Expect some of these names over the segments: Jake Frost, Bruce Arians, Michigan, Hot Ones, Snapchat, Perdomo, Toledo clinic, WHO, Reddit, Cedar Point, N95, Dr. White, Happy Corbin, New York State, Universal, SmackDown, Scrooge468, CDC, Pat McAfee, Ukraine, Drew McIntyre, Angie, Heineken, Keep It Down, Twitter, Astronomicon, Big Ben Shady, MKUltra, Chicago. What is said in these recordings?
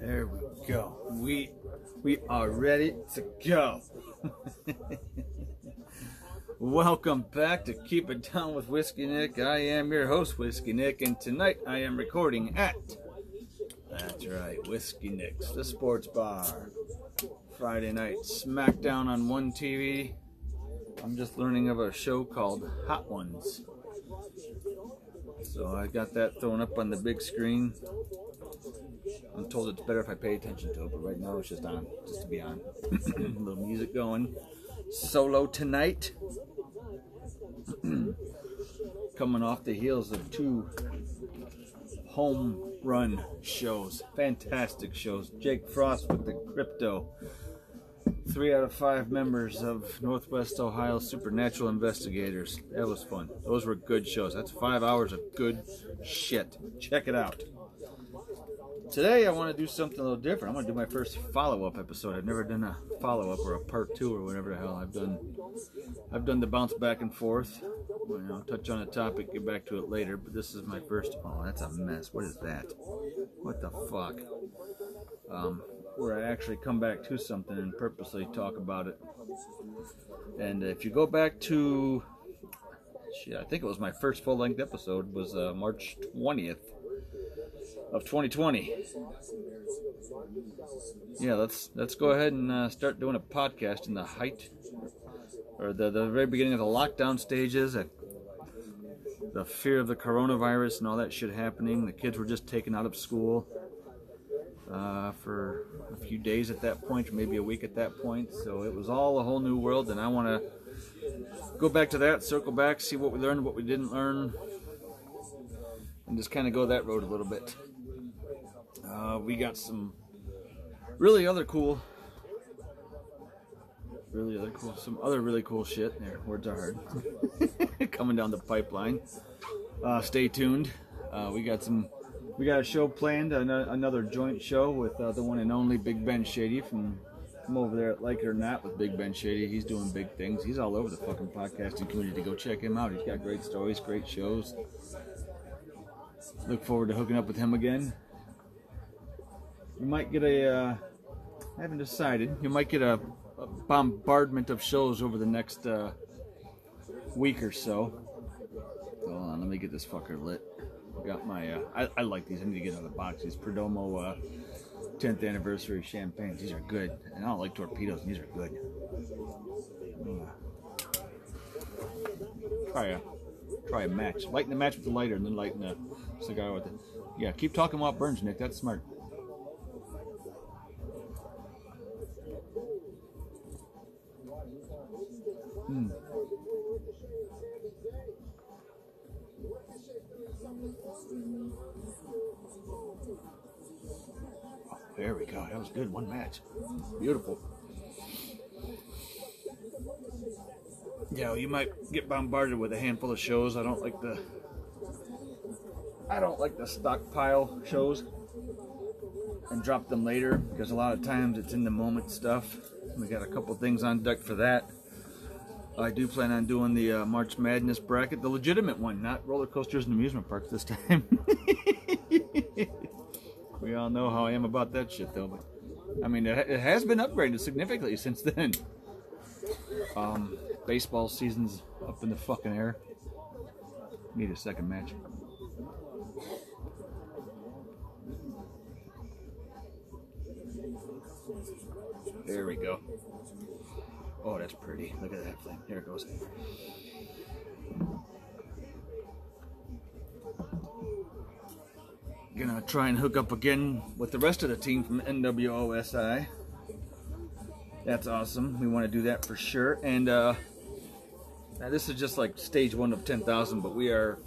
There we go. We are ready to go. Welcome back to Keep It Down with Whiskey Nick. I am your host, Whiskey Nick, and tonight I am recording at, that's right, Whiskey Nick's, the sports bar. Friday night, SmackDown on One TV. I'm just learning of a show called Hot Ones. So I got that thrown up on the big screen. I'm told it's better if I pay attention to it, but right now it's just on, just to be on. A little music going. Solo tonight. Coming off the heels of two home run shows. Fantastic shows. Jake Frost with the crypto. 3 out of 5 members of Northwest Ohio Supernatural Investigators. That was fun. Those were good shows. That's 5 hours of good shit. Check it out. Today I want to do something a little different. I'm going to do my first follow-up episode. I've never done a follow-up or a part two or whatever the hell I've done. I've done the bounce back and forth. You know, touch on a topic, get back to it later. But this is my first. Oh, that's a mess. What is that? What the fuck? Where I actually come back to something and purposely talk about it. And if you go back to, shit, I think it was my first full-length episode was March 20th of 2020. Yeah, let's go ahead and start doing a podcast in the height or the very beginning of the lockdown stages. The fear of the coronavirus and all that shit happening. The kids were just taken out of school. For a few days at that point, or maybe a week at that point. So it was all a whole new world, and I want to go back to that, circle back, see what we learned, what we didn't learn, and just kind of go that road a little bit. We got some really cool shit. There, words are hard. Coming down the pipeline. Stay tuned. We got a show planned, another joint show with the one and only Big Ben Shady from over there at Like It or Not with Big Ben Shady. He's doing big things. He's all over the fucking podcasting community. Go check him out. He's got great stories, great shows. Look forward to hooking up with him again. You might get I haven't decided. You might get a bombardment of shows over the next week or so. Hold on, let me get this fucker lit. Got my, I like these. I need to get out of the box. These Perdomo 10th anniversary champagnes. These are good. And I don't like torpedoes. These are good. Try a match. Lighten the match with the lighter and then lighten the cigar with it. Yeah, keep talking about burns, Nick. That's smart. There we go. That was good. One match. Beautiful. Yeah, well, you might get bombarded with a handful of shows. I don't like the stockpile shows and drop them later because a lot of times it's in the moment stuff. We got a couple things on deck for that. I do plan on doing the March Madness bracket, the legitimate one, not roller coasters and amusement parks this time. We all know how I am about that shit, though. But I mean, it has been upgraded significantly since then. Baseball season's up in the fucking air. Need a second match. There we go. Oh, that's pretty. Look at that flame. Here it goes. Gonna try and hook up again with the rest of the team from NWOSI. That's awesome. We want to do that for sure. And this is just like stage 1 of 10,000, but we are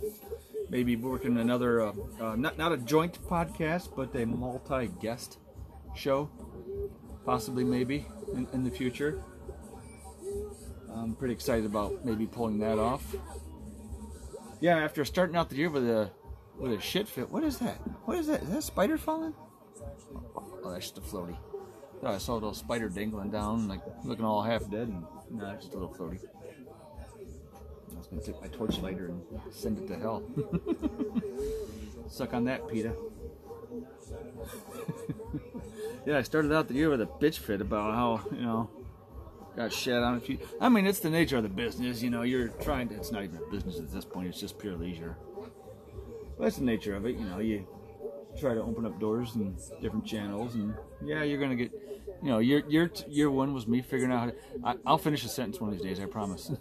maybe working another not a joint podcast, but a multi-guest show, possibly maybe in the future. I'm pretty excited about maybe pulling that off. Yeah, after starting out the year with a shit fit. What is that? What is that? Is that a spider falling? Oh, that's just a floaty. Oh, I saw a little spider dangling down, like looking all half dead. And no, that's just a little floaty. I was going to take my torch lighter and send it to hell. Suck on that, PETA. Yeah, I started out the year with a bitch fit about how, you know, got shit on a few. I mean, it's the nature of the business, you know. You're trying to, it's not even a business at this point. It's just pure leisure. But that's the nature of it, you know. You try to open up doors and different channels, and yeah, you're gonna get, you know, year one was me figuring out how to, I'll finish a sentence one of these days, I promise.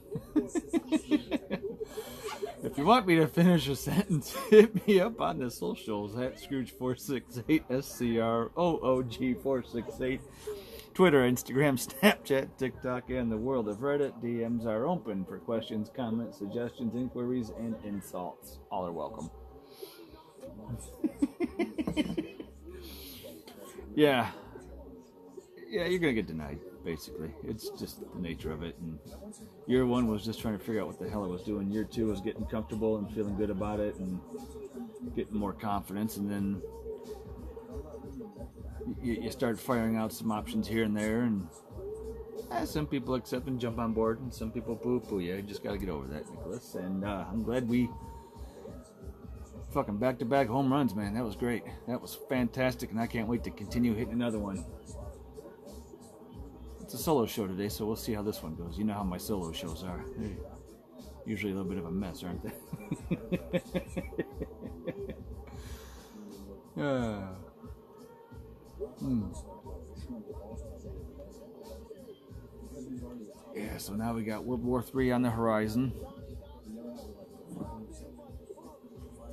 If you want me to finish a sentence, hit me up on the socials at Scrooge468, SCROOG468, Twitter, Instagram, Snapchat, TikTok, and the world of Reddit. DMs are open for questions, comments, suggestions, inquiries, and insults. All are welcome. Yeah. Yeah, you're going to get denied, basically. It's just the nature of it. And year one was just trying to figure out what the hell I was doing. Year two was getting comfortable and feeling good about it and getting more confidence. And then you start firing out some options here and there. And some people accept and jump on board, and some people poo-poo. Yeah, you just got to get over that, Nicholas. And I'm glad we fucking back-to-back home runs, man. That was great. That was fantastic, and I can't wait to continue hitting another one. It's a solo show today, so we'll see how this one goes. You know how my solo shows are. They're usually a little bit of a mess, aren't they? Yeah, so now we got World War III on the horizon.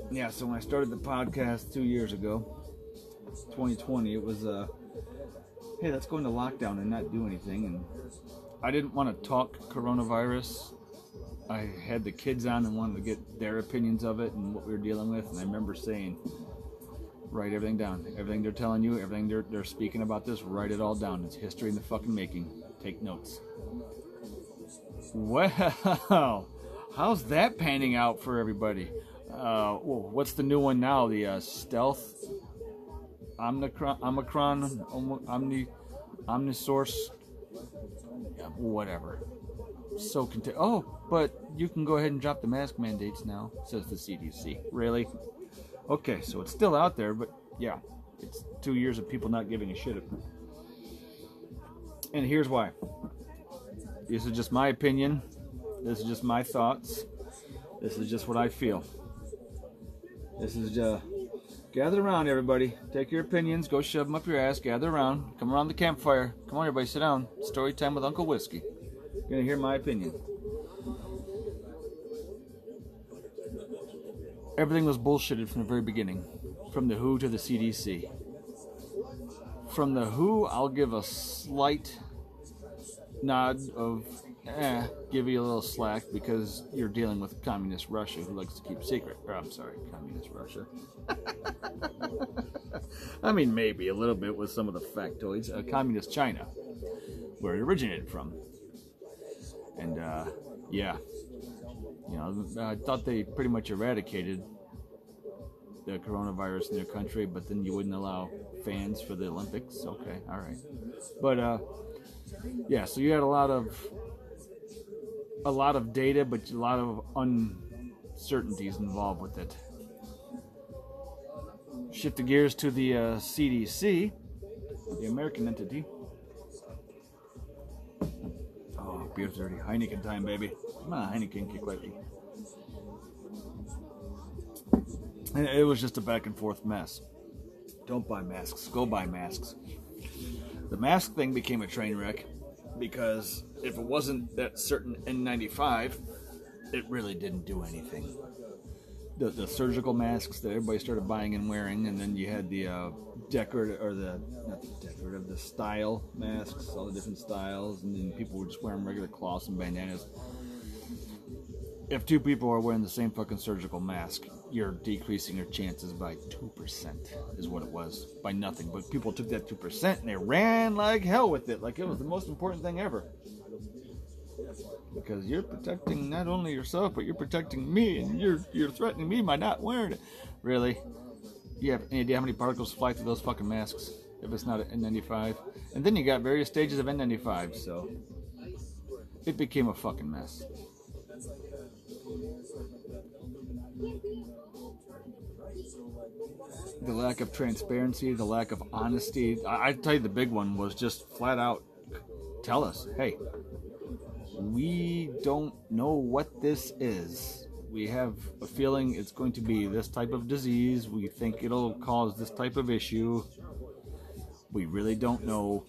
Yeah, so when I started the podcast 2 years ago, 2020, it was hey, let's go into lockdown and not do anything. And I didn't want to talk coronavirus. I had the kids on and wanted to get their opinions of it and what we were dealing with. And I remember saying, write everything down. Everything they're telling you, everything they're speaking about this, write it all down. It's history in the fucking making. Take notes. Wow. How's that panning out for everybody? Whoa, what's the new one now? The stealth... Omnisource, yeah, whatever. So oh, but you can go ahead and drop the mask mandates now, says the CDC. Really? Okay, so it's still out there, but yeah, it's 2 years of people not giving a shit. And here's why. This is just my opinion. This is just my thoughts. This is just what I feel. This is just... Gather around, everybody. Take your opinions. Go shove them up your ass. Gather around. Come around the campfire. Come on, everybody. Sit down. Story time with Uncle Whiskey. You're going to hear my opinion. Everything was bullshitted from the very beginning. From the WHO to the CDC. From the WHO, I'll give a slight nod of, give you a little slack because you're dealing with communist Russia who likes to keep secret. Or, I'm sorry, communist Russia. I mean, maybe a little bit with some of the factoids. Communist China, where it originated from. And, yeah. You know, I thought they pretty much eradicated the coronavirus in their country, but then you wouldn't allow fans for the Olympics. Okay, all right. But, yeah, so you had a lot of data, but a lot of uncertainties involved with it. Shift the gears to the CDC, the American entity. Oh, beer's dirty. Heineken time, baby. Come on, Heineken, kick quickly. And it was just a back and forth mess. Don't buy masks. Go buy masks. The mask thing became a train wreck because if it wasn't that certain N95, it really didn't do anything. The surgical masks that everybody started buying and wearing, and then you had the decorative, or the, not the decorative, the style masks, all the different styles, and then people were just wearing regular cloths and bandanas. If two people are wearing the same fucking surgical mask, you're decreasing your chances by 2% is what it was. By nothing. But people took that 2% and they ran like hell with it. Like it was the most important thing ever. Because you're protecting not only yourself, but you're protecting me. And you're threatening me by not wearing it. Really? You have any idea how many particles fly through those fucking masks? If it's not an N95. And then you got various stages of N95. So it became a fucking mess. the lack of transparency, the lack of honesty. I tell you, the big one was just flat out tell us, hey, we don't know what this is. We have a feeling it's going to be this type of disease. We think it'll cause this type of issue. We really don't know.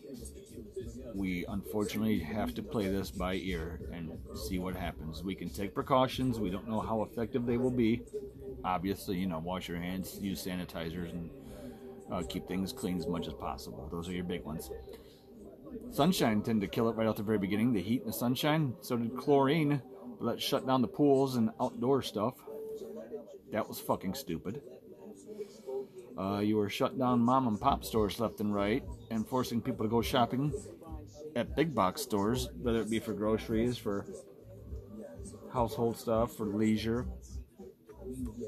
We unfortunately have to play this by ear and see what happens. We can take precautions. We don't know how effective they will be. Obviously, you know, wash your hands, use sanitizers, and keep things clean as much as possible. Those are your big ones. Sunshine tended to kill it right out the very beginning. The heat and the sunshine. So did chlorine. But that shut down the pools and outdoor stuff. That was fucking stupid. You were shut down mom and pop stores left and right and forcing people to go shopping at big box stores, whether it be for groceries, for household stuff, for leisure.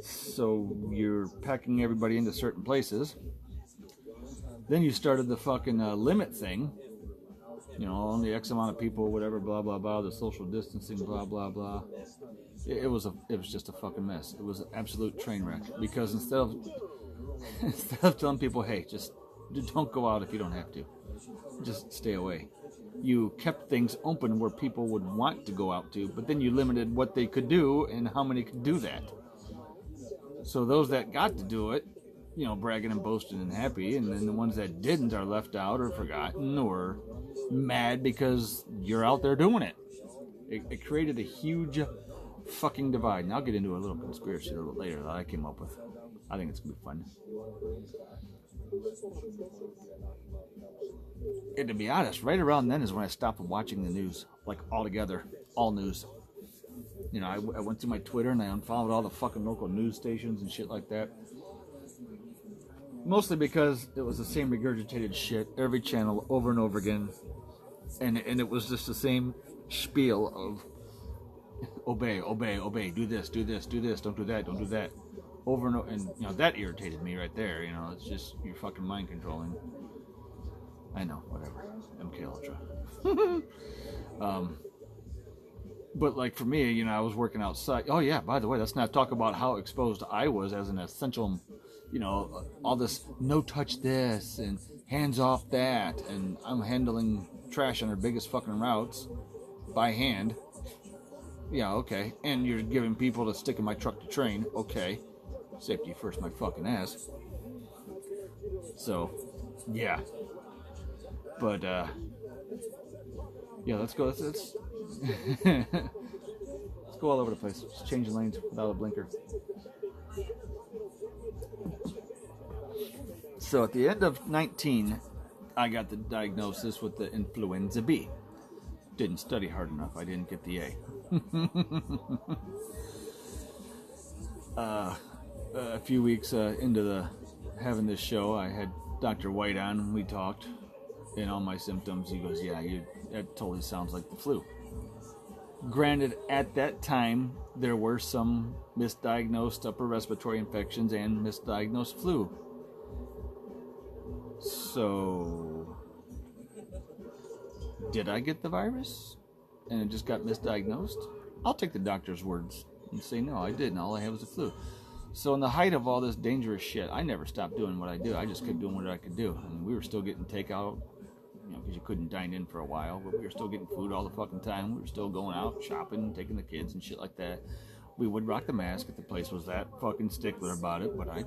So you're packing everybody into certain places. Then you started the fucking limit thing. You know, only X amount of people, whatever, blah, blah, blah, the social distancing, blah, blah, blah. It was just a fucking mess. It was an absolute train wreck. Because instead of telling people, hey, just don't go out if you don't have to. Just stay away. You kept things open where people would want to go out to, but then you limited what they could do and how many could do that. So those that got to do it, you know, bragging and boasting and happy, and then the ones that didn't are left out or forgotten or mad because you're out there doing it. It created a huge fucking divide. And I'll get into a little conspiracy a little later that I came up with. I think it's going to be fun. And to be honest, right around then is when I stopped watching the news, like altogether, all news. You know, I went to my Twitter and I unfollowed all the fucking local news stations and shit like that. Mostly because it was the same regurgitated shit, every channel over and over again. And it was just the same spiel of obey, obey, obey, do this, do this, do this, don't do that, don't do that. Over and over, and you know, that irritated me right there, you know, it's just your fucking mind controlling. I know, whatever. MKUltra. But like for me, you know, I was working outside. Oh yeah, by the way, let's not talk about how exposed I was as an essential, you know, all this no touch this and hands off that, and I'm handling trash on our biggest fucking routes by hand. Yeah, okay. And you're giving people to stick in my truck to train. Okay. Safety first, my fucking ass. So, yeah. But, yeah, let's go. Let's let's go all over the place. Just changing lanes without a blinker. So, at the end of 19, I got the diagnosis with the influenza B. Didn't study hard enough. I didn't get the A. A few weeks into the having this show, I had Dr. White on and we talked, and all my symptoms, he goes, yeah, that totally sounds like the flu. Granted, at that time, there were some misdiagnosed upper respiratory infections and misdiagnosed flu. So, did I get the virus? And it just got misdiagnosed? I'll take the doctor's words and say, no, I didn't. All I had was the flu. So in the height of all this dangerous shit, I never stopped doing what I do. I just kept doing what I could do. I mean, we were still getting takeout, you know, because you couldn't dine in for a while. But we were still getting food all the fucking time. We were still going out shopping, taking the kids and shit like that. We would rock the mask if the place was that fucking stickler about it. But I,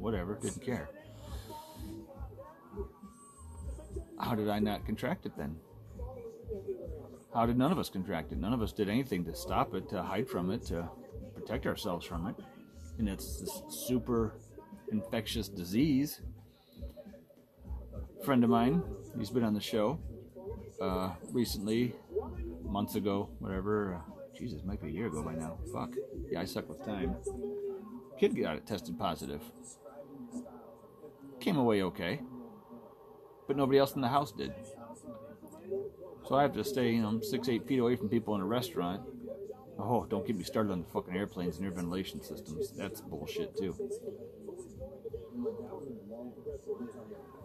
whatever, didn't care. How did I not contract it then? How did none of us contract it? None of us did anything to stop it, to hide from it, to protect ourselves from it. And it's this super infectious disease. A friend of mine, he's been on the show recently, months ago, whatever. Jesus, might be a year ago by now. Fuck. Yeah, I suck with time. Kid got it tested positive. Came away okay. But nobody else in the house did. So I have to stay, you know, 6-8 feet away from people in a restaurant. Oh, don't get me started on the fucking airplanes and air ventilation systems. That's bullshit, too.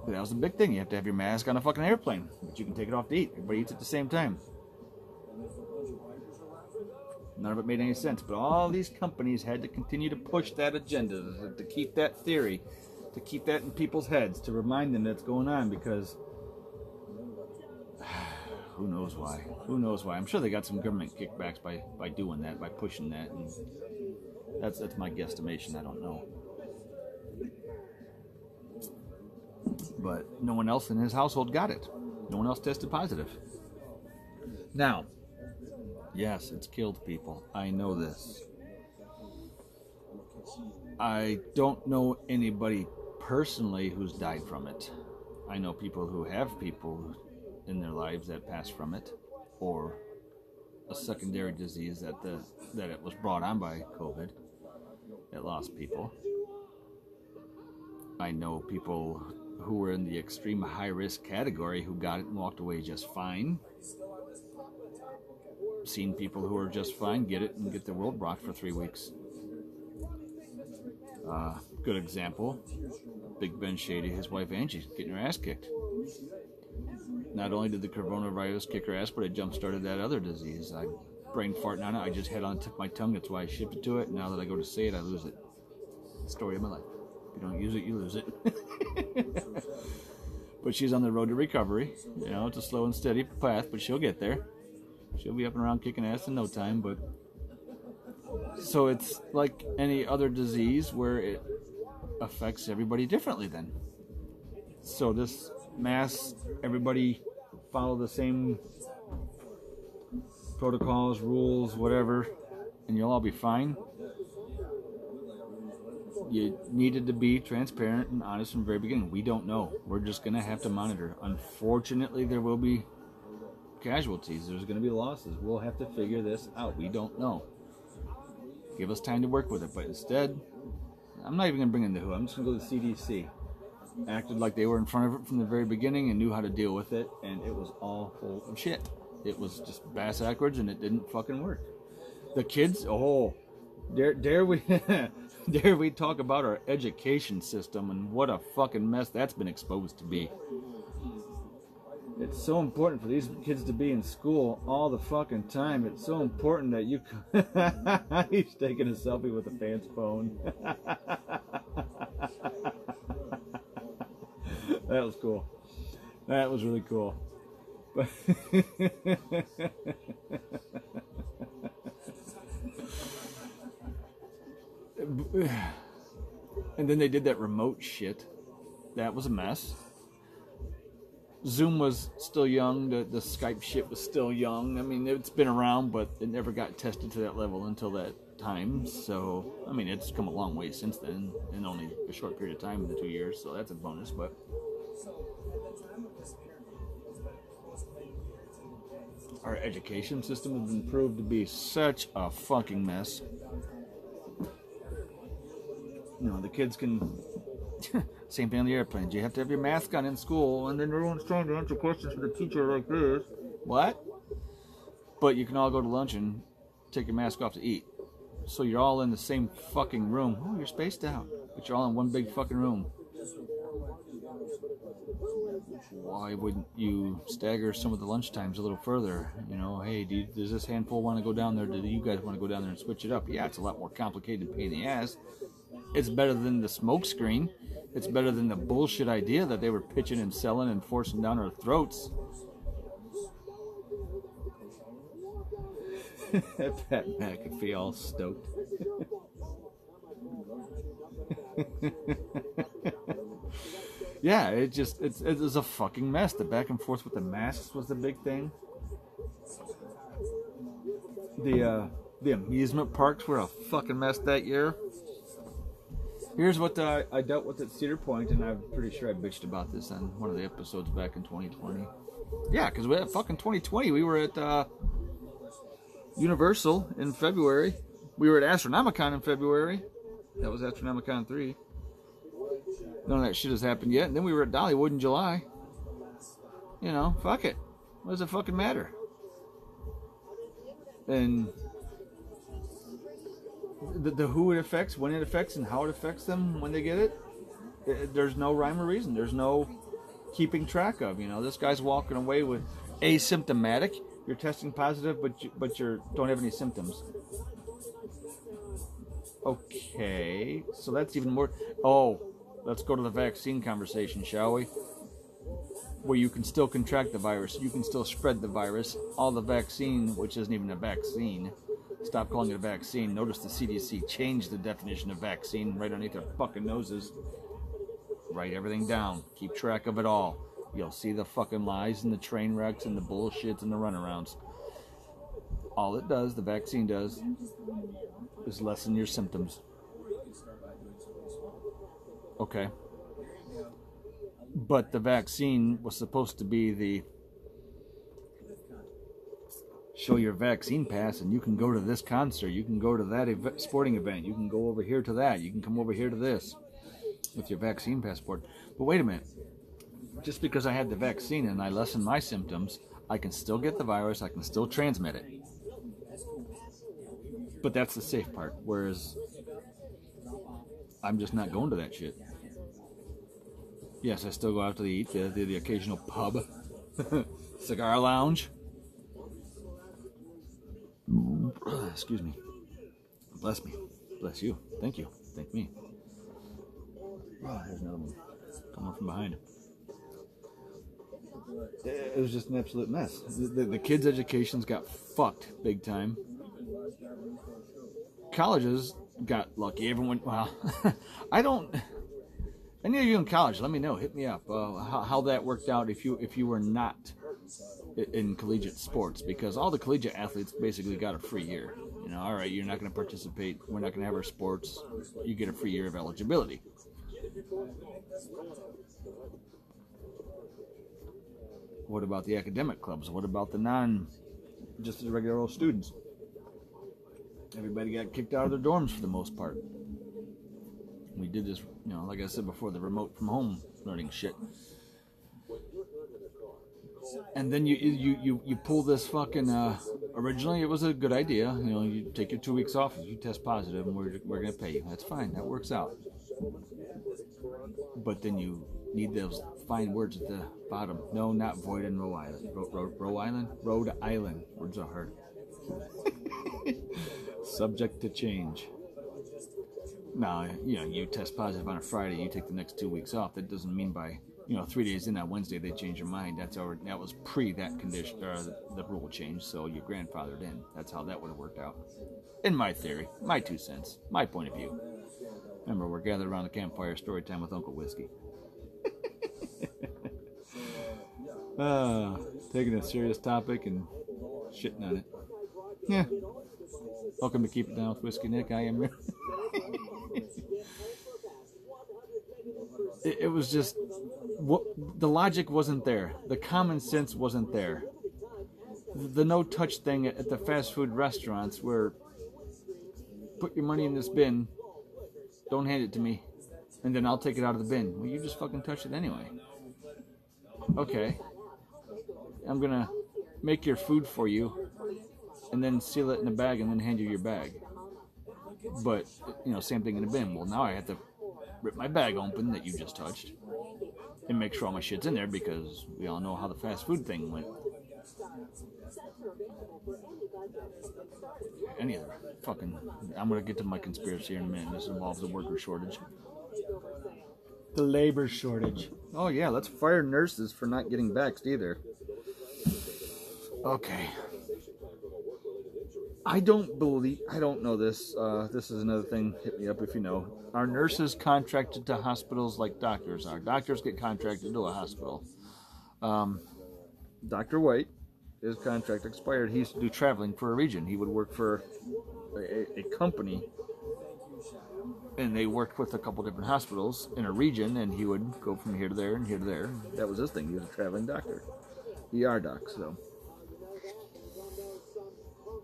But that was the big thing. You have to have your mask on a fucking airplane. But you can take it off to eat. Everybody eats at the same time. None of it made any sense. But all these companies had to continue to push that agenda, to keep that theory, to keep that in people's heads, to remind them that's going on, because who knows why? Who knows why? I'm sure they got some government kickbacks by doing that, by pushing that. And that's my guesstimation. I don't know. But no one else in his household got it. No one else tested positive. Now, yes, it's killed people. I know this. I don't know anybody personally who's died from it. I know people who have people in their lives that passed from it, or a secondary disease that it was brought on by COVID that lost people. I know people who were in the extreme high-risk category who got it and walked away just fine. Seen people who are just fine get it and get their world rocked for 3 weeks. Good example, Big Ben Shady, his wife Angie, getting her ass kicked. Not only did the coronavirus kick her ass, but it jump-started that other disease. I brain farting on it. I just had on the tip of my tongue. That's why I shipped it to it. Now that I go to say it, I lose it. Story of my life. If you don't use it, you lose it. But she's on the road to recovery. You know, it's a slow and steady path, but she'll get there. She'll be up and around kicking ass in no time, but... So it's like any other disease where it affects everybody differently then. So this mass, everybody follow the same protocols, rules, whatever, and you'll all be fine. You needed to be transparent and honest from the very beginning. We don't know. We're just going to have to monitor. Unfortunately, there will be casualties. There's going to be losses. We'll have to figure this out. We don't know. Give us time to work with it. But instead, I'm not even going to bring in the WHO. I'm just going to go to the CDC. Acted like they were in front of it from the very beginning and knew how to deal with it. And it was all full of shit. It was just bass-ackwards and it didn't fucking work. The kids, oh, dare we... Dare we talk about our education system and what a fucking mess that's been exposed to be. It's so important for these kids to be in school all the fucking time. It's so important that you... He's taking a selfie with a fan's phone. That was cool. That was really cool. But... And then they did that remote shit. That was a mess. Zoom was still young. The Skype shit was still young. I mean, it's been around, but it never got tested to that level until that time. So, I mean, it's come a long way since then, in only a short period of time in the 2 years. So that's a bonus, but... Our education system has been proved to be such a fucking mess. You know, the kids can, same thing on the airplanes. You have to have your mask on in school, and then everyone's trying to answer questions for the teacher like this. What? But you can all go to lunch and take your mask off to eat. So you're all in the same fucking room. Oh, you're spaced out. But you're all in one big fucking room. Why wouldn't you stagger some of the lunch times a little further? You know, hey, does this handful want to go down there? Do you guys want to go down there and switch it up? Yeah, it's a lot more complicated, pain in the ass. It's better than the smokescreen. It's better than the bullshit idea that they were pitching and selling and forcing down our throats. Pat McAfee all stoked. Yeah, it was a fucking mess. The back and forth with the masks was the big thing. The amusement parks were a fucking mess that year. Here's what I dealt with at Cedar Point, and I'm pretty sure I bitched about this on one of the episodes back in 2020. Yeah, because we had fucking 2020. We were at Universal in February. We were at Astronomicon in February. That was Astronomicon 3. None of that shit has happened yet. And then we were at Dollywood in July. You know, fuck it. What does it fucking matter? And... The who it affects, when it affects, and how it affects them when they get it, there's no rhyme or reason. There's no keeping track of. You know, this guy's walking away with asymptomatic. You're testing positive, but you don't have any symptoms. Okay, so that's even more. Oh, Let's go to the vaccine conversation, shall we? Where you can still contract the virus, you can still spread the virus. All the vaccine, which isn't even a vaccine. Stop calling it a vaccine. Notice the CDC changed the definition of vaccine right underneath their fucking noses. Write everything down. Keep track of it all. You'll see the fucking lies and the train wrecks and the bullshits and the runarounds. All it does, the vaccine does, is lessen your symptoms. Okay. But the vaccine was supposed to be the show your vaccine pass and you can go to this concert, you can go to that sporting event, you can go over here to that, you can come over here to this with your vaccine passport. But wait a minute. Just because I had the vaccine and I lessened my symptoms, I can still get the virus, I can still transmit it. But that's the safe part, whereas I'm just not going to that shit. Yes, I still go out to the eat, the occasional pub, cigar lounge. Excuse me. Bless me. Bless you. Thank you. Thank me. Oh, there's another one coming from behind. It was just an absolute mess. The kids' educations got fucked big time. Colleges got lucky. Everyone, well, I don't... Any of you in college, let me know. Hit me up. How that worked out if you were not in collegiate sports, because all the collegiate athletes basically got a free year. You know, all right, you're not going to participate. We're not going to have our sports. You get a free year of eligibility. What about the academic clubs? What about the just the regular old students? Everybody got kicked out of their dorms for the most part. We did this, you know, like I said before, the remote from home learning shit. And then you pull this fucking, originally it was a good idea. You know, you take your 2 weeks off if you test positive and we're going to pay you. That's fine. That works out. But then you need those fine words at the bottom. No, not void in Rhode Island. Rhode Island. Words are hard. Subject to change. No, you know, you test positive on a Friday, you take the next 2 weeks off. That doesn't mean by, you know, 3 days in on Wednesday they change your mind. That's already, that was pre that condition, or the rule change, so you're grandfathered in. That's how that would have worked out. In my theory, my 2 cents, my point of view. Remember, we're gathered around the campfire, story time with Uncle Whiskey. Taking a serious topic and shitting on it. Yeah. Welcome to Keep It Down with Whiskey Nick. I am. It was just, what, the logic wasn't there. The common sense wasn't there. The no-touch thing at the fast food restaurants where put your money in this bin, don't hand it to me, and then I'll take it out of the bin. Well, you just fucking touched it anyway. Okay. I'm going to make your food for you and then seal it in a bag and then hand you your bag. But, you know, same thing in a bin. Well, now I have to rip my bag open that you just touched and make sure all my shit's in there, because we all know how the fast food thing went. Any other fucking... I'm going to get to my conspiracy here in a minute. This involves the worker shortage. The labor shortage. Oh, yeah, let's fire nurses for not getting vaxxed either. Okay. I don't know this. This is another thing. Hit me up if you know. Are nurses contracted to hospitals like doctors are? Doctors get contracted to a hospital. Dr. White, his contract expired. He used to do traveling for a region. He would work for a company, and they worked with a couple different hospitals in a region, and he would go from here to there and here to there. That was his thing. He was a traveling doctor. ER doc, so.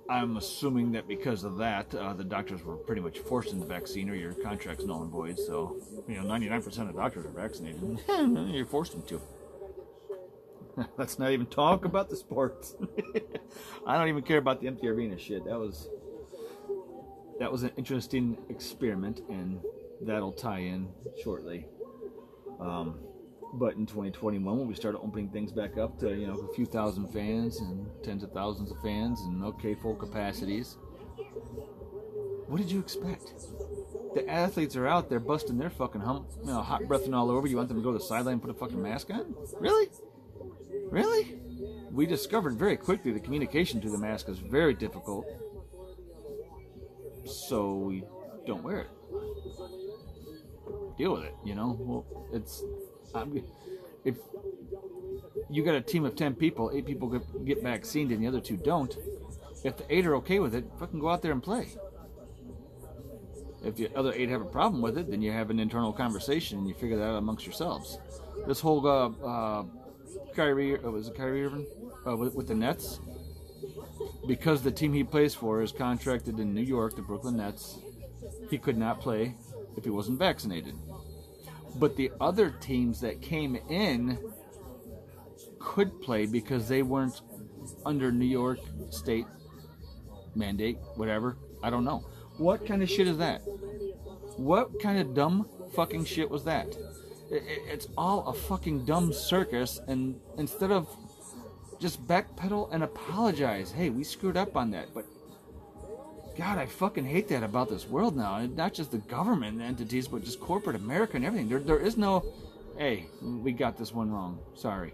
I'm assuming that because of that, the doctors were pretty much forced into the vaccine, or your contract's null and void. So, you know, 99% of doctors are vaccinated. You're forced them to. Let's not even talk about the sports. I don't even care about the empty arena shit. That was an interesting experiment, and that'll tie in shortly. But in 2021, when we started opening things back up to, you know, a few thousand fans and tens of thousands of fans and okay, full capacities, what did you expect? the athletes are out there busting their fucking hot breath and all over. You want them to go to the sideline and put a fucking mask on? Really? Really? We discovered very quickly the communication through the mask is very difficult. So we don't wear it. Deal with it, you know? Well, if you got a team of 10 people, 8 people get vaccinated and the other 2 don't, if the 8 are okay with it, fucking go out there and play. If the other 8 have a problem with it, then you have an internal conversation and you figure that out amongst yourselves. This whole Kyrie Irvin with the Nets, because the team he plays for is contracted in New York, the Brooklyn Nets, he could not play if he wasn't vaccinated. But the other teams that came in could play because they weren't under New York State mandate, whatever. I don't know. What kind of shit is that? What kind of dumb fucking shit was that? It's all a fucking dumb circus, and instead of just backpedal and apologize, hey, we screwed up on that, but God, I fucking hate that about this world now. And not just the government entities, but just corporate America and everything. There is no, hey, we got this one wrong. Sorry.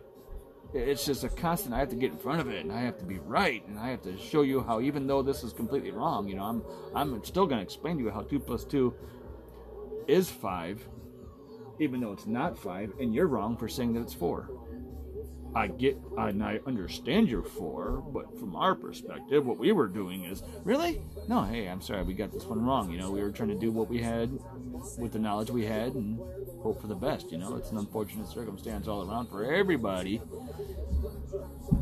It's just a constant, I have to get in front of it, and I have to be right, and I have to show you how, even though this is completely wrong, you know, I'm still going to explain to you how 2 plus 2 is 5, even though it's not 5, and you're wrong for saying that it's 4. I understand you're 4, but from our perspective, what we were doing is, really? No, hey, I'm sorry, we got this one wrong, you know, we were trying to do what we had with the knowledge we had and hope for the best, you know, it's an unfortunate circumstance all around for everybody.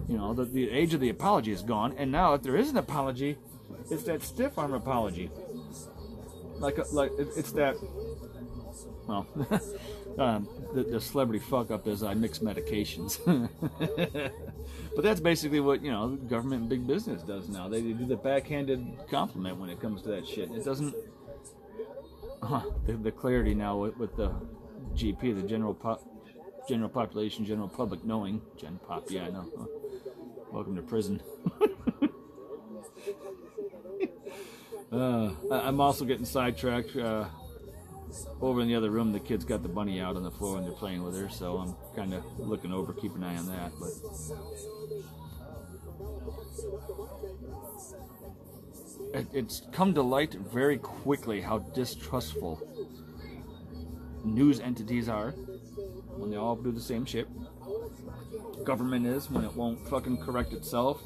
You know, the age of the apology is gone, and now if there is an apology, it's that stiff arm apology. It's that, well, the celebrity fuck-up is I mix medications. But that's basically what, you know, government and big business does now. They do the backhanded compliment when it comes to that shit. It doesn't... the clarity now with the GP, the general population, general public knowing. Gen Pop, yeah, I know. Welcome to prison. I'm also getting sidetracked... over in the other room, the kid's got the bunny out on the floor and they're playing with her, so I'm kind of looking over, keep an eye on that. But it's come to light very quickly how distrustful news entities are when they all do the same shit. Government is when it won't fucking correct itself,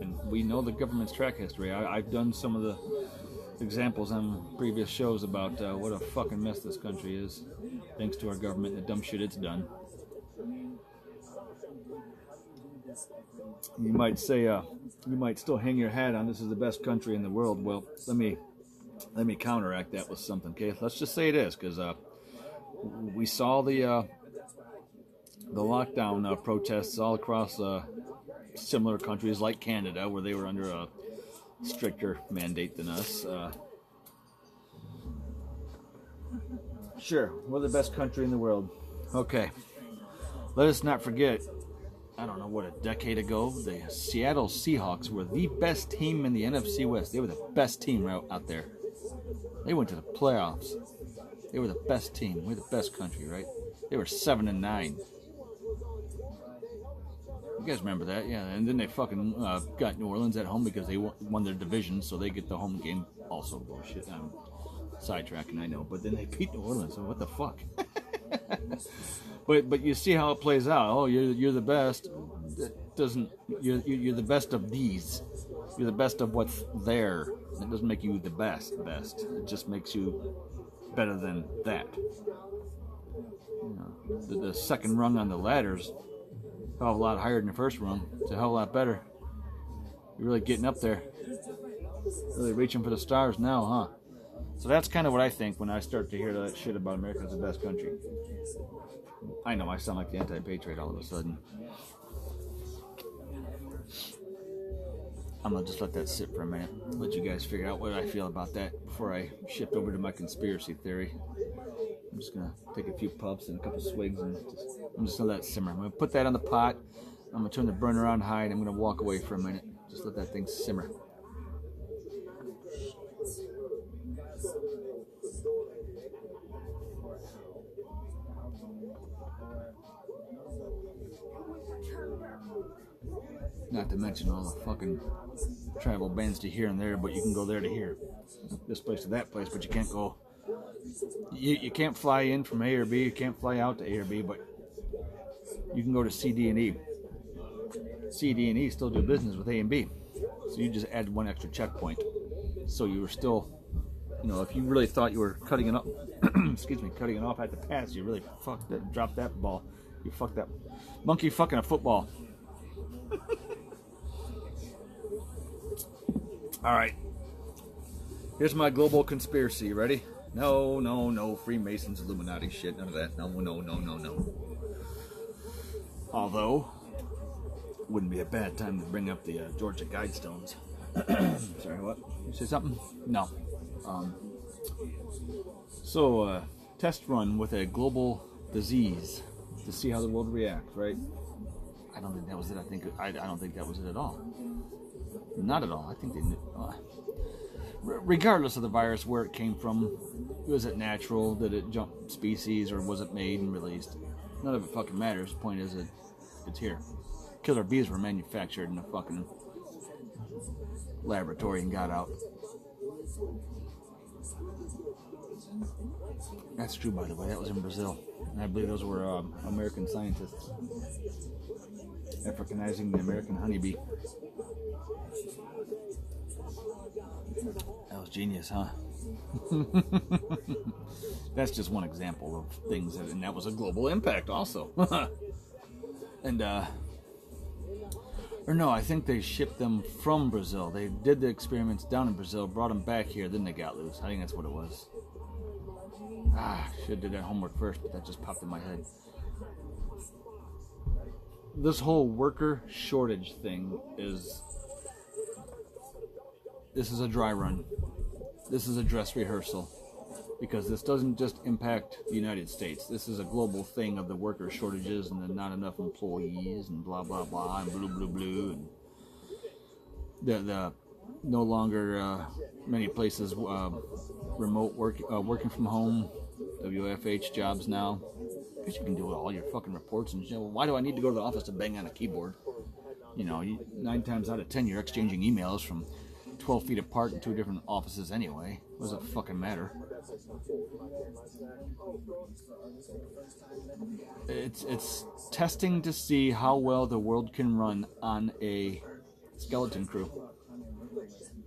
and we know the government's track history. I've done some of the examples on previous shows about what a fucking mess this country is, thanks to our government and the dumb shit it's done. You might say, you might still hang your hat on this is the best country in the world. Well, let me counteract that with something, okay? Let's just say it is, because we saw the lockdown protests all across similar countries like Canada, where they were under a stricter mandate than us. Sure, we're the best country in the world. Okay, let us not forget, I don't know what, a decade ago, the Seattle Seahawks were the best team in the NFC West. They were the best team out there. They went to the playoffs. They were the best team. We're the best country, right? They were 7-9. You guys remember that, yeah? And then they fucking got New Orleans at home because they won their division, so they get the home game. Also bullshit. I'm sidetracking, I know, but then they beat New Orleans. So what the fuck? but you see how it plays out. Oh, you're the best. It doesn't you're the best of these. You're the best of what's there. It doesn't make you the best. It just makes you better than that. You know, the second rung on the ladder's a hell of a lot higher than the first room. It's a hell of a lot better. You're really getting up there. Really reaching for the stars now, huh? So that's kind of what I think when I start to hear that shit about America's the best country. I know, I sound like the anti-patriot all of a sudden. I'm going to just let that sit for a minute. Let you guys figure out what I feel about that before I shift over to my conspiracy theory. I'm just going to take a few puffs and a couple swigs, and I'm just going to let it simmer. I'm going to put that on the pot, I'm going to turn the burner on high, and I'm going to walk away for a minute. Just let that thing simmer. Not to mention all the fucking travel bans to here and there, but you can go there to here, this place to that place, but you can't go. You can't fly in from A or B, you can't fly out to A or B, but you can go to C, D, and E. C, D, and E still do business with A and B, so you just add one extra checkpoint. So you were still, you know, if you really thought you were cutting it up, excuse me, cutting it off at the pass, you really fucked it, dropped that ball. You fucked that monkey fucking a football. Alright. Here's my global conspiracy. Ready? No. Freemasons, Illuminati shit. None of that. No. Although, wouldn't be a bad time to bring up the Georgia Guidestones. Sorry, what? You say something? No. So, test run with a global disease to see how the world reacts, right? I don't think that was it. I don't think that was it at all. Not at all. I think they knew. Regardless of the virus, where it came from, was it natural? Did it jump species, or was it made and released? None of it fucking matters. The point is that it's here. Killer bees were manufactured in a fucking laboratory and got out. That's true, by the way. That was in Brazil. And I believe those were American scientists Africanizing the American honeybee. That was genius, huh? That's just one example of things, and that was a global impact also. And, or no, I think they shipped them from Brazil. They did the experiments down in Brazil, brought them back here, then they got loose. I think that's what it was. Ah, should have did that homework first, but that just popped in my head. This whole worker shortage thing is... this is a dry run. This is a dress rehearsal. Because this doesn't just impact the United States. This is a global thing of the worker shortages and the not enough employees and blah, blah, blah, and blue, blue, blue. And the no longer many places remote work, working from home, WFH jobs now. You can do all your fucking reports and shit. You know, why do I need to go to the office to bang on a keyboard? You know, 9 times out of 10, you're exchanging emails from 12 feet apart in 2 different offices anyway. What does it fucking matter? It's testing to see how well the world can run on a skeleton crew.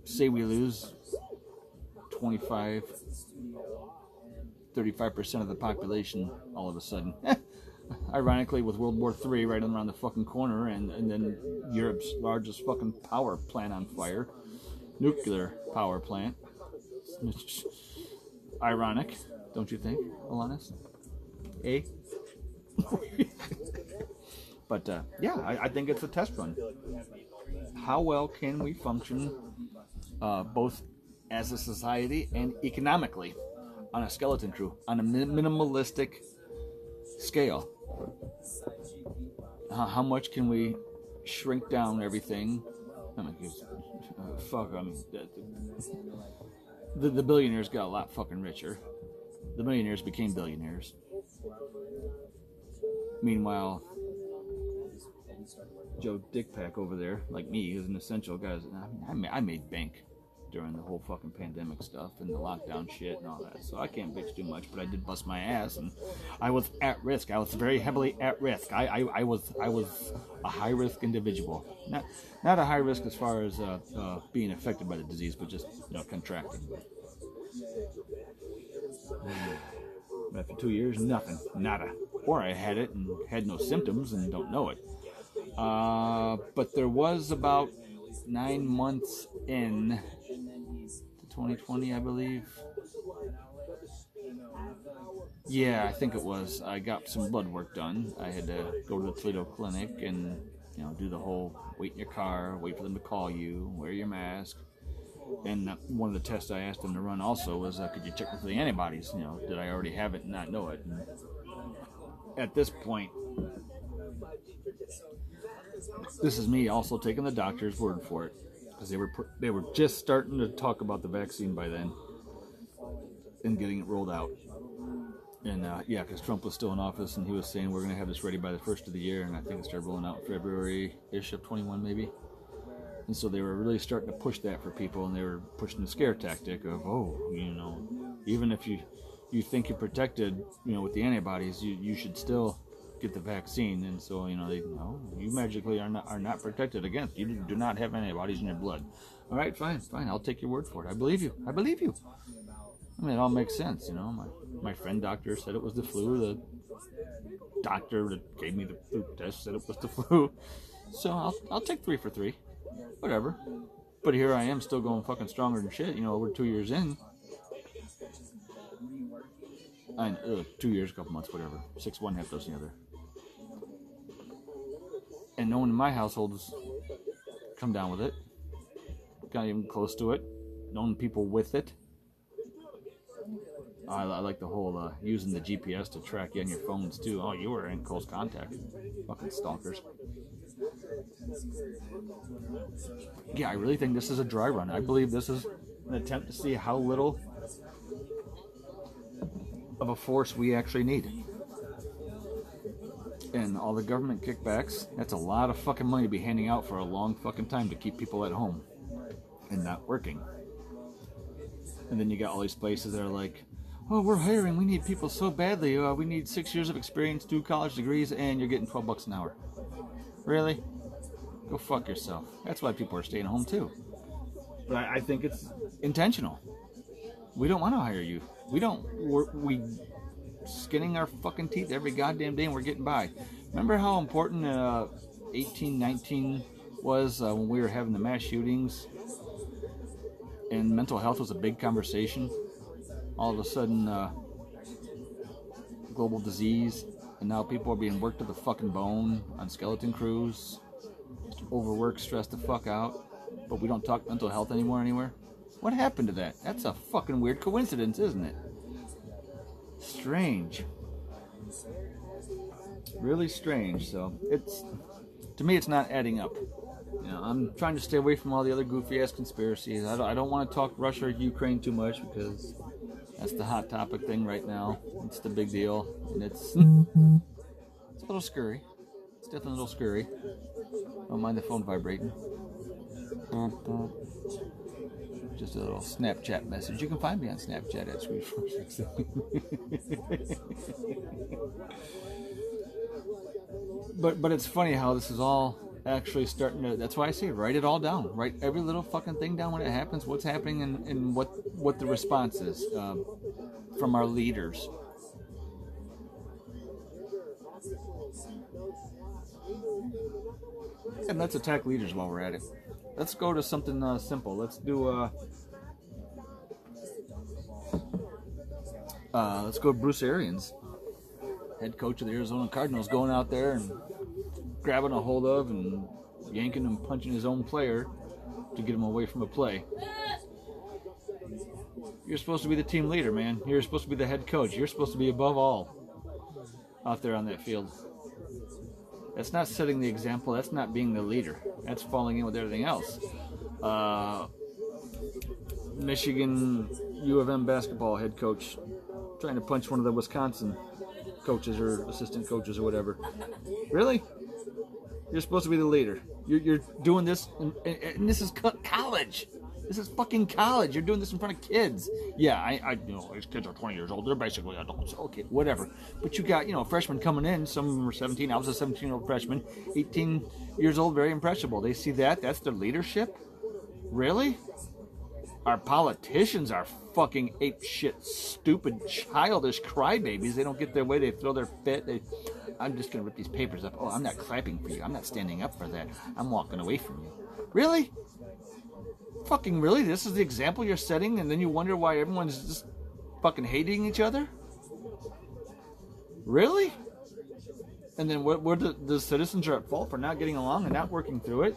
Say we lose 25-35% of the population all of a sudden. Ironically, with World War III right around the fucking corner, and then Europe's largest fucking power plant on fire. Nuclear power plant. It's ironic, don't you think, Alanis? Eh? But, yeah, I think it's a test run. How well can we function both as a society and economically? On a skeleton crew, on a minimalistic scale. How much can we shrink down everything? I mean, the billionaires got a lot fucking richer. The millionaires became billionaires. Meanwhile, Joe Dickpack over there, like me, who's an essential guy, I made bank during the whole fucking pandemic stuff and the lockdown shit and all that. So I can't bitch too much, but I did bust my ass, and I was at risk. I was very heavily at risk. I was a high-risk individual. Not a high risk as far as being affected by the disease, but just, you know, contracting. But for 2 years, nothing. Nada. Or I had it and had no symptoms and don't know it. But there was about 9 months in... 2020, I believe. Yeah, I think it was. I got some blood work done. I had to go to the Toledo clinic and, you know, do the whole wait in your car, wait for them to call you, wear your mask. And one of the tests I asked them to run also was, could you check me for the antibodies? You know, did I already have it and not know it? And at this point, this is me also taking the doctor's word for it. Because they were just starting to talk about the vaccine by then and getting it rolled out. And yeah, because Trump was still in office, and he was saying we're going to have this ready by the first of the year, and I think it started rolling out February-ish of 21 maybe. And so they were really starting to push that for people, and they were pushing the scare tactic of, oh, you know, even if you think you're protected, you know, with the antibodies, you should still get the vaccine. And so, you know, they, no, you magically are not protected against. You do not have antibodies in your blood. All right, fine. I'll take your word for it. I believe you. I mean, it all makes sense, you know. My friend doctor said it was the flu. The doctor that gave me the flu test said it was the flu. So I'll take 3 for 3. Whatever. But here I am still going fucking stronger than shit, you know, over 2 years in. 2 years, a couple months, whatever. 6 one, half dozen the other. And no one in my household has come down with it. Not even close to it. Known people with it. I like the whole using the GPS to track you on your phones, too. Oh, you were in close contact. Fucking stalkers. Yeah, I really think this is a dry run. I believe this is an attempt to see how little of a force we actually need. And all the government kickbacks, that's a lot of fucking money to be handing out for a long fucking time to keep people at home and not working. And then you got all these places that are like, oh, we're hiring. We need people so badly. We need 6 years of experience, 2 college degrees, and you're getting $12 an hour. Really? Go fuck yourself. That's why people are staying home, too. But I think it's intentional. We don't want to hire you. We're skinning our fucking teeth every goddamn day, and we're getting by. Remember how important 1819 was when we were having the mass shootings? And mental health was a big conversation. All of a sudden, global disease, and now people are being worked to the fucking bone on skeleton crews, overworked, stressed the fuck out, but we don't talk mental health anymore anywhere. What happened to that? That's a fucking weird coincidence, isn't it? Strange. Really strange. So, to me, it's not adding up. You know, I'm trying to stay away from all the other goofy-ass conspiracies. I don't want to talk Russia or Ukraine too much because that's the hot topic thing right now. It's the big deal, and it's a little scurry. It's definitely a little scurry. Don't mind the phone vibrating. Just a little Snapchat message. You can find me on Snapchat at Scrooge468. But it's funny how this is all actually starting to. That's why I say write it all down. Write every little fucking thing down when it happens. What's happening and what the response is from our leaders. And let's attack leaders while we're at it. Let's go to something simple. Let's do. Let's go to Bruce Arians, head coach of the Arizona Cardinals, going out there and grabbing a hold of and yanking and punching his own player to get him away from a play. You're supposed to be the team leader, man. You're supposed to be the head coach. You're supposed to be above all out there on that field. That's not setting the example. That's not being the leader. That's falling in with everything else. Michigan U of M basketball head coach trying to punch one of the Wisconsin coaches or assistant coaches or whatever. Really? You're supposed to be the leader. You're doing this, and this is college. This is fucking college. You're doing this in front of kids. Yeah, I you know, these kids are 20 years old. They're basically adults. Okay, whatever. But you got, you know, freshmen coming in. Some of them are 17. I was a 17-year-old freshman. 18 years old, very impressionable. They see that. That's their leadership? Really? Our politicians are fucking ape shit, stupid, childish crybabies. They don't get their way. They throw their fit. I'm just going to rip these papers up. Oh, I'm not clapping for you. I'm not standing up for that. I'm walking away from you. Really? Fucking really? This is the example you're setting, and then you wonder why everyone's just fucking hating each other? Really? And then where the citizens are at fault for not getting along and not working through it?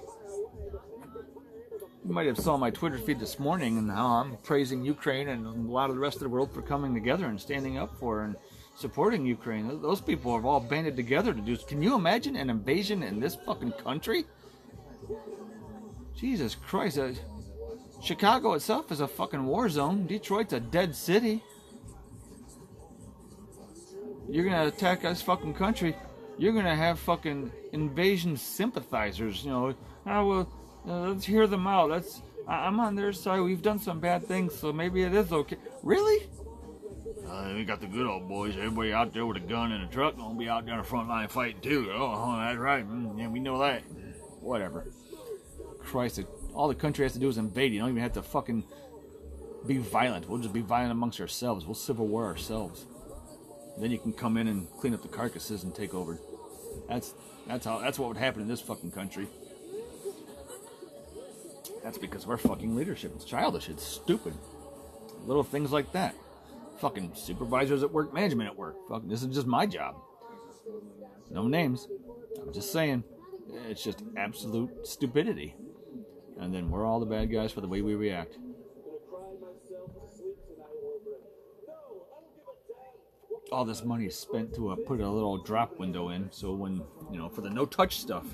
You might have saw my Twitter feed this morning and how I'm praising Ukraine and a lot of the rest of the world for coming together and standing up for and supporting Ukraine. Those people have all banded together to do. Can you imagine an invasion in this fucking country? Jesus Christ. Chicago itself is a fucking war zone. Detroit's a dead city. you're gonna attack us fucking country, you're gonna have fucking invasion sympathizers, you know. Oh, well, let's hear them out. I'm on their side. We've done some bad things, so maybe it is okay. Really? We got the good old boys. Everybody out there with a gun and a truck gonna be out there on the front line fighting too. Oh, that's right. Yeah, we know that. Whatever. Christ, all the country has to do is invade. You don't even have to fucking be violent. We'll just be violent amongst ourselves. We'll civil war ourselves. Then you can come in and clean up the carcasses and take over. That's what would happen in this fucking country. That's because of our fucking leadership. It's childish. It's stupid. Little things like that. Fucking supervisors at work, management at work. Fucking, this is just my job. No names. I'm just saying. It's just absolute stupidity. And then we're all the bad guys for the way we react. All this money is spent to put a little drop window in, so when, you know, for the no-touch stuff.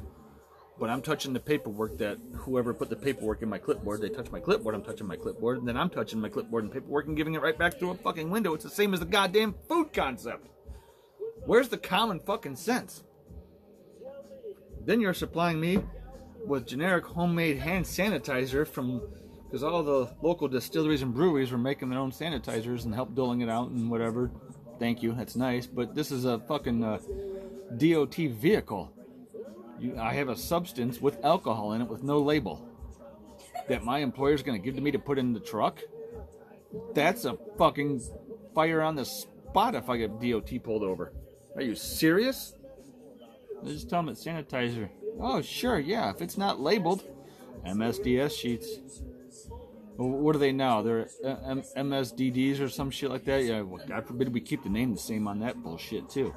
But I'm touching the paperwork that whoever put the paperwork in my clipboard, they touch my clipboard, I'm touching my clipboard, and then I'm touching my clipboard and paperwork and giving it right back through a fucking window. It's the same as the goddamn food concept. Where's the common fucking sense? Then you're supplying me with generic homemade hand sanitizer from, because all the local distilleries and breweries were making their own sanitizers and help doling it out and whatever. Thank you, that's nice, but this is a fucking DOT vehicle. I have a substance with alcohol in it with no label that my employer's going to give to me to put in the truck. That's a fucking fire on the spot if I get DOT pulled over. Are you serious? I just tell them it's sanitizer. Oh, sure, yeah, if it's not labeled. MSDS sheets. What are they now? They're MSDDs or some shit like that? Yeah, well, God forbid we keep the name the same on that bullshit, too.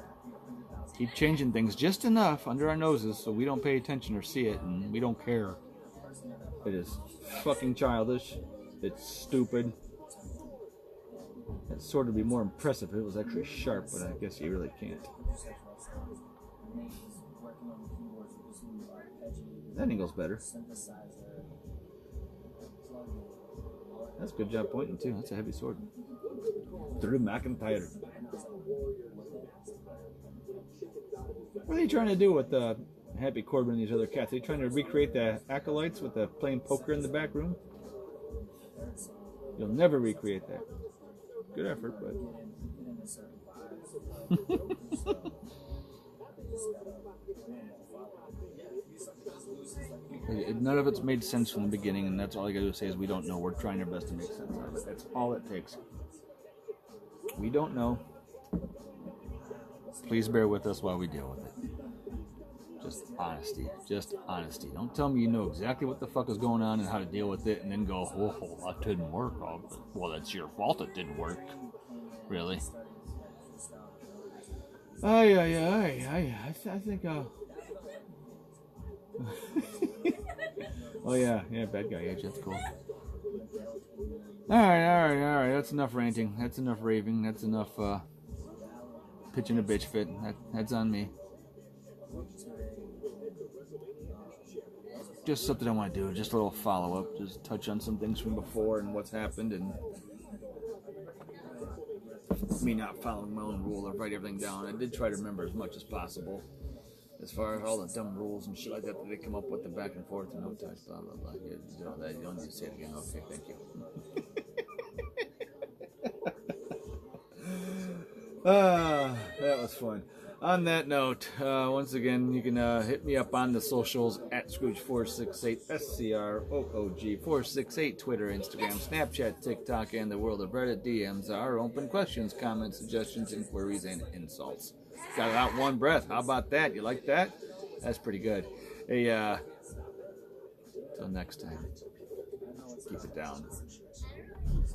Keep changing things just enough under our noses so we don't pay attention or see it, and we don't care. It is fucking childish. It's stupid. That'd sort of be more impressive if it was actually sharp, but I guess you really can't. That angle's better. That's a good job pointing, too. That's a heavy sword. Drew McIntyre. What are they trying to do with Happy Corbin and these other cats? Are they trying to recreate the Acolytes with the playing poker in the back room? You'll never recreate that. Good effort, but... None of it's made sense from the beginning, and that's all I gotta say is we don't know. We're trying our best to make sense out of it. That's all it takes. We don't know. Please bear with us while we deal with it. Just honesty. Just honesty. Don't tell me you know exactly what the fuck is going on and how to deal with it, and then go, oh, that didn't work. Well, that's your fault it didn't work. Really? I think I'll... Oh yeah, bad guy, yeah, that's cool. Alright, that's enough ranting, that's enough raving, that's enough pitching a bitch fit, that's on me. Just something I want to do, just a little follow up, just touch on some things from before and what's happened, and me not following my own rule or write everything down. I did try to remember as much as possible. As far as all the dumb rules and shit like that they come up with, the back and forth and no touch, blah, blah, blah. You know that. You don't need to say it again. Okay, thank you. That was fun. On that note, once again, you can hit me up on the socials at Scrooge468, S-C-R-O-O-G, 468, Twitter, Instagram, Snapchat, TikTok, and the world of Reddit. DMs are open. Questions, comments, suggestions, inquiries, and insults. Got it out one breath. How about that? You like that? That's pretty good. Hey, till next time, keep it down.